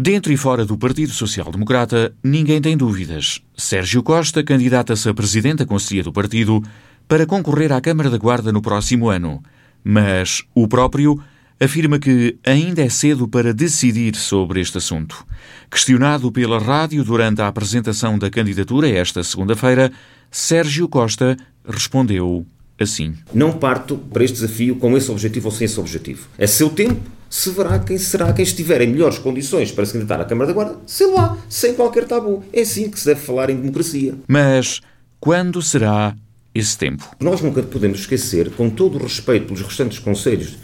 Dentro e fora do Partido Social Democrata, ninguém tem dúvidas. Sérgio Costa candidata-se a presidente da Concelhia do Partido para concorrer à Câmara da Guarda no próximo ano. Mas o próprio afirma que ainda é cedo para decidir sobre este assunto. Questionado pela rádio durante a apresentação da candidatura esta segunda-feira, Sérgio Costa respondeu assim. Não parto para este desafio com esse objetivo ou sem esse objetivo. É seu tempo. Se verá quem será quem estiver em melhores condições para se candidatar à Câmara da Guarda, sei lá, sem qualquer tabu. É assim que se deve falar em democracia. Mas quando será esse tempo? Nós nunca podemos esquecer, com todo o respeito pelos restantes concelhos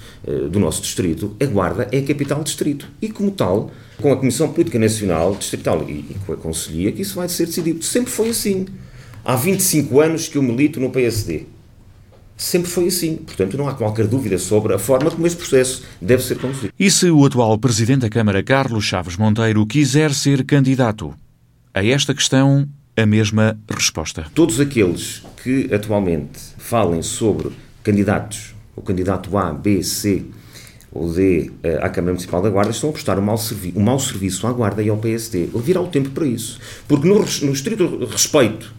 do nosso distrito, a Guarda é a capital do distrito. E como tal, com a Comissão Política Nacional, Distrital e com a Concelhia, que isso vai ser decidido. Sempre foi assim. Há 25 anos que eu milito no PSD. Sempre foi assim. Portanto, não há qualquer dúvida sobre a forma como este processo deve ser conduzido. E se o atual Presidente da Câmara, Carlos Chaves Monteiro, quiser ser candidato? A esta questão, a mesma resposta. Todos aqueles que atualmente falem sobre candidatos, ou candidato A, B, C ou D à Câmara Municipal da Guarda, estão a prestar um mau serviço à Guarda e ao PSD. Virá o tempo para isso. Porque no estrito respeito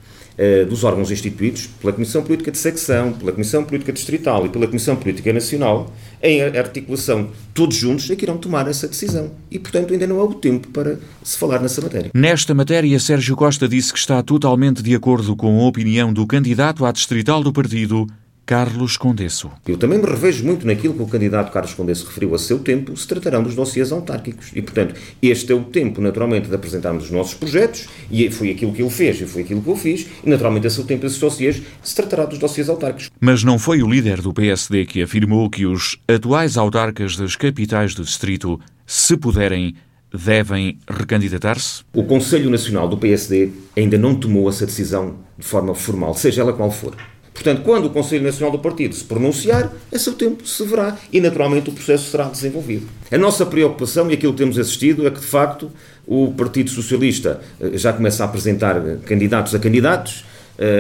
dos órgãos instituídos pela Comissão Política de Secção, pela Comissão Política Distrital e pela Comissão Política Nacional, em articulação todos juntos, é que irão tomar essa decisão. E, portanto, ainda não é o tempo para se falar nessa matéria. Nesta matéria, Sérgio Costa disse que está totalmente de acordo com a opinião do candidato à distrital do partido, Carlos Condesso. Eu também me revejo muito naquilo que o candidato Carlos Condesso referiu a seu tempo, se tratarão dos dossiês autárquicos. E, portanto, este é o tempo, naturalmente, de apresentarmos os nossos projetos, e foi aquilo que ele fez, e foi aquilo que eu fiz, e, naturalmente, a seu tempo, esses dossiês se tratará dos dossiês autárquicos. Mas não foi o líder do PSD que afirmou que os atuais autarcas das capitais do distrito, se puderem, devem recandidatar-se? O Conselho Nacional do PSD ainda não tomou essa decisão de forma formal, seja ela qual for. Portanto, quando o Conselho Nacional do Partido se pronunciar, a seu tempo se verá e, naturalmente, o processo será desenvolvido. A nossa preocupação, e aquilo que temos assistido, é que, de facto, o Partido Socialista já começa a apresentar candidatos a candidatos,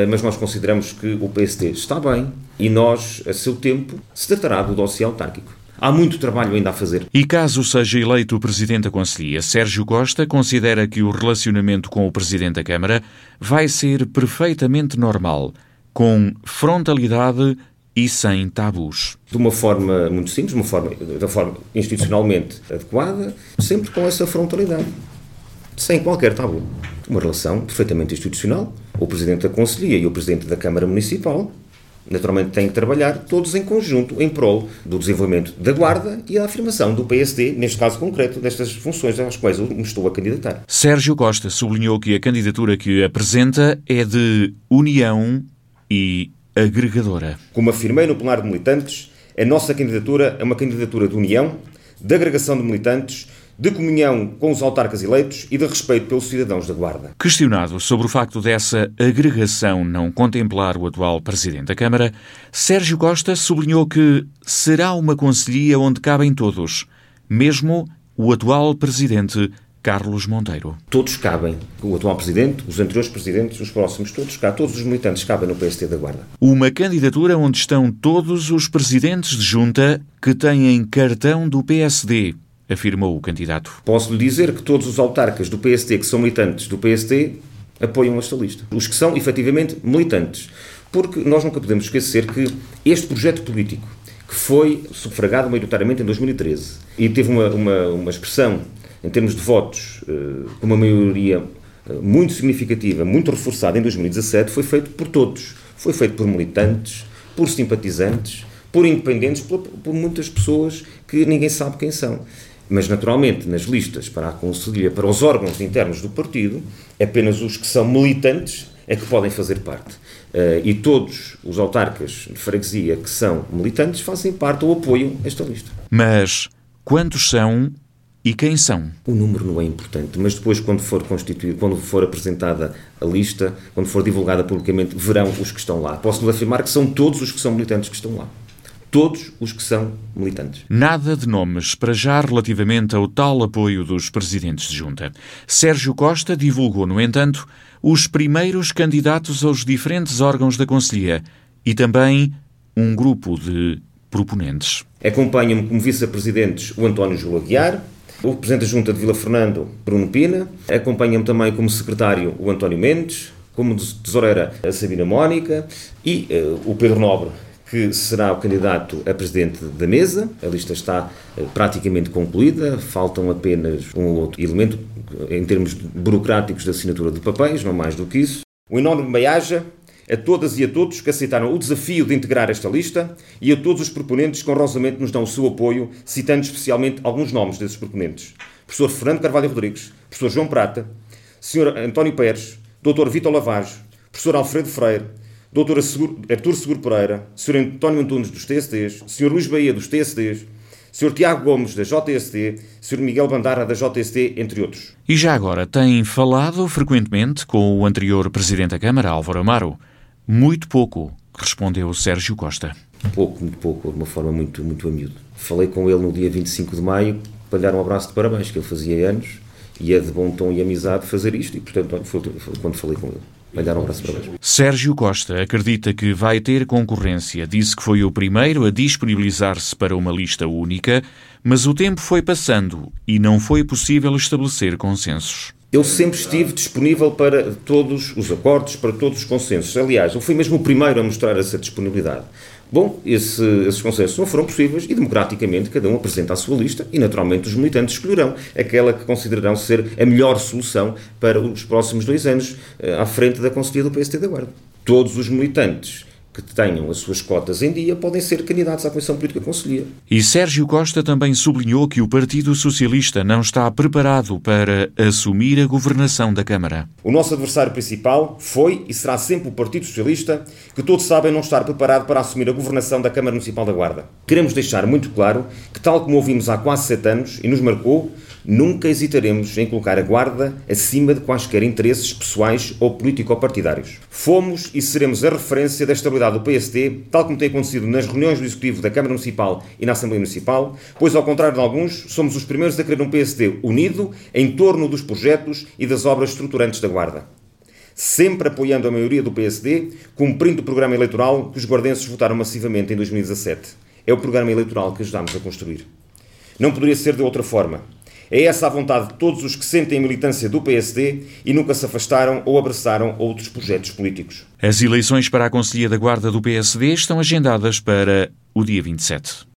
mas nós consideramos que o PSD está bem e nós, a seu tempo, se tratará do dossiê autárquico. Há muito trabalho ainda a fazer. E caso seja eleito o Presidente da Concelhia, Sérgio Costa considera que o relacionamento com o Presidente da Câmara vai ser perfeitamente normal, com frontalidade e sem tabus. De uma forma muito simples, da forma institucionalmente adequada, sempre com essa frontalidade, sem qualquer tabu. Uma relação perfeitamente institucional. O Presidente da Concelhia e o Presidente da Câmara Municipal, naturalmente, têm que trabalhar todos em conjunto em prol do desenvolvimento da Guarda e da afirmação do PSD, neste caso concreto, destas funções às quais eu me estou a candidatar. Sérgio Costa sublinhou que a candidatura que apresenta é de união e agregadora. Como afirmei no plenário de militantes, a nossa candidatura é uma candidatura de união, de agregação de militantes, de comunhão com os autarcas eleitos e de respeito pelos cidadãos da Guarda. Questionado sobre o facto dessa agregação não contemplar o atual Presidente da Câmara, Sérgio Costa sublinhou que será uma concelhia onde cabem todos, mesmo o atual Presidente Carlos Monteiro. Todos cabem. O atual Presidente, os anteriores Presidentes, os próximos, todos cá. Todos os militantes cabem no PSD da Guarda. Uma candidatura onde estão todos os Presidentes de Junta que têm cartão do PSD, afirmou o candidato. Posso lhe dizer que todos os autarcas do PSD que são militantes do PSD apoiam esta lista. Os que são, efetivamente, militantes. Porque nós nunca podemos esquecer que este projeto político, que foi sufragado maioritariamente em 2013 e teve uma expressão em termos de votos, com uma maioria muito significativa, muito reforçada em 2017, foi feito por todos. Foi feito por militantes, por simpatizantes, por independentes, por muitas pessoas que ninguém sabe quem são. Mas, naturalmente, nas listas para a Concelhia, para os órgãos internos do partido, apenas os que são militantes é que podem fazer parte. E todos os autarcas de freguesia que são militantes fazem parte ou apoiam esta lista. Mas quantos são? E quem são? O número não é importante, mas depois, quando for constituído, quando for apresentada a lista, quando for divulgada publicamente, verão os que estão lá. Posso-lhe afirmar que são todos os que são militantes que estão lá. Todos os que são militantes. Nada de nomes para já relativamente ao tal apoio dos presidentes de junta. Sérgio Costa divulgou, no entanto, os primeiros candidatos aos diferentes órgãos da Concelhia e também um grupo de proponentes. Acompanham-me como vice-presidentes o António Júlio Aguiar, o Presidente da Junta de Vila Fernando, Bruno Pina. Acompanha-me também como secretário o António Mendes, como tesoureira a Sabina Mónica e o Pedro Nobre, que será o candidato a Presidente da Mesa. A lista está praticamente concluída, faltam apenas um ou outro elemento em termos burocráticos de assinatura de papéis, não mais do que isso. Um enorme beijo a todas e a todos que aceitaram o desafio de integrar esta lista e a todos os proponentes que honrosamente nos dão o seu apoio, citando especialmente alguns nomes desses proponentes. Professor Fernando Carvalho Rodrigues, Professor João Prata, Sr. António Peres, Dr. Vítor Lavares, Professor Alfredo Freire, Dr. Artur Seguro Pereira, Sr. António Antunes dos TSDs, Sr. Luís Baía dos TSDs, Sr. Tiago Gomes, da JSD, Sr. Miguel Bandarra, da JSD, entre outros. E já agora, tem falado frequentemente com o anterior Presidente da Câmara, Álvaro Amaro? Muito pouco, respondeu Sérgio Costa. Pouco, muito pouco, de uma forma muito, muito a miúdo. Falei com ele no dia 25 de maio para lhe dar um abraço de parabéns, que ele fazia anos, e é de bom tom e amizade fazer isto, e portanto foi quando falei com ele. Sérgio Costa acredita que vai ter concorrência. Disse que foi o primeiro a disponibilizar-se para uma lista única, mas o tempo foi passando e não foi possível estabelecer consensos. Eu sempre estive disponível para todos os acordos, para todos os consensos. Aliás, eu fui mesmo o primeiro a mostrar essa disponibilidade. Bom, esses consensos não foram possíveis e, democraticamente, cada um apresenta a sua lista e, naturalmente, os militantes escolherão aquela que considerarão ser a melhor solução para os próximos 2 anos à frente da Concelhia do PSD da Guarda. Todos os militantes que tenham as suas cotas em dia podem ser candidatos à Comissão Política Concelhia. E Sérgio Costa também sublinhou que o Partido Socialista não está preparado para assumir a governação da Câmara. O nosso adversário principal foi e será sempre o Partido Socialista, que todos sabem não estar preparado para assumir a governação da Câmara Municipal da Guarda. Queremos deixar muito claro que, tal como ouvimos há quase 7 anos e nos marcou, nunca hesitaremos em colocar a Guarda acima de quaisquer interesses pessoais ou político-partidários. Fomos e seremos a referência da estabilidade do PSD, tal como tem acontecido nas reuniões do Executivo da Câmara Municipal e na Assembleia Municipal, pois, ao contrário de alguns, somos os primeiros a querer um PSD unido em torno dos projetos e das obras estruturantes da Guarda, sempre apoiando a maioria do PSD, cumprindo o programa eleitoral que os guardenses votaram massivamente em 2017. É o programa eleitoral que ajudámos a construir. Não poderia ser de outra forma. É essa a vontade de todos os que sentem a militância do PSD e nunca se afastaram ou abraçaram outros projetos políticos. As eleições para a Concelhia da Guarda do PSD estão agendadas para o dia 27.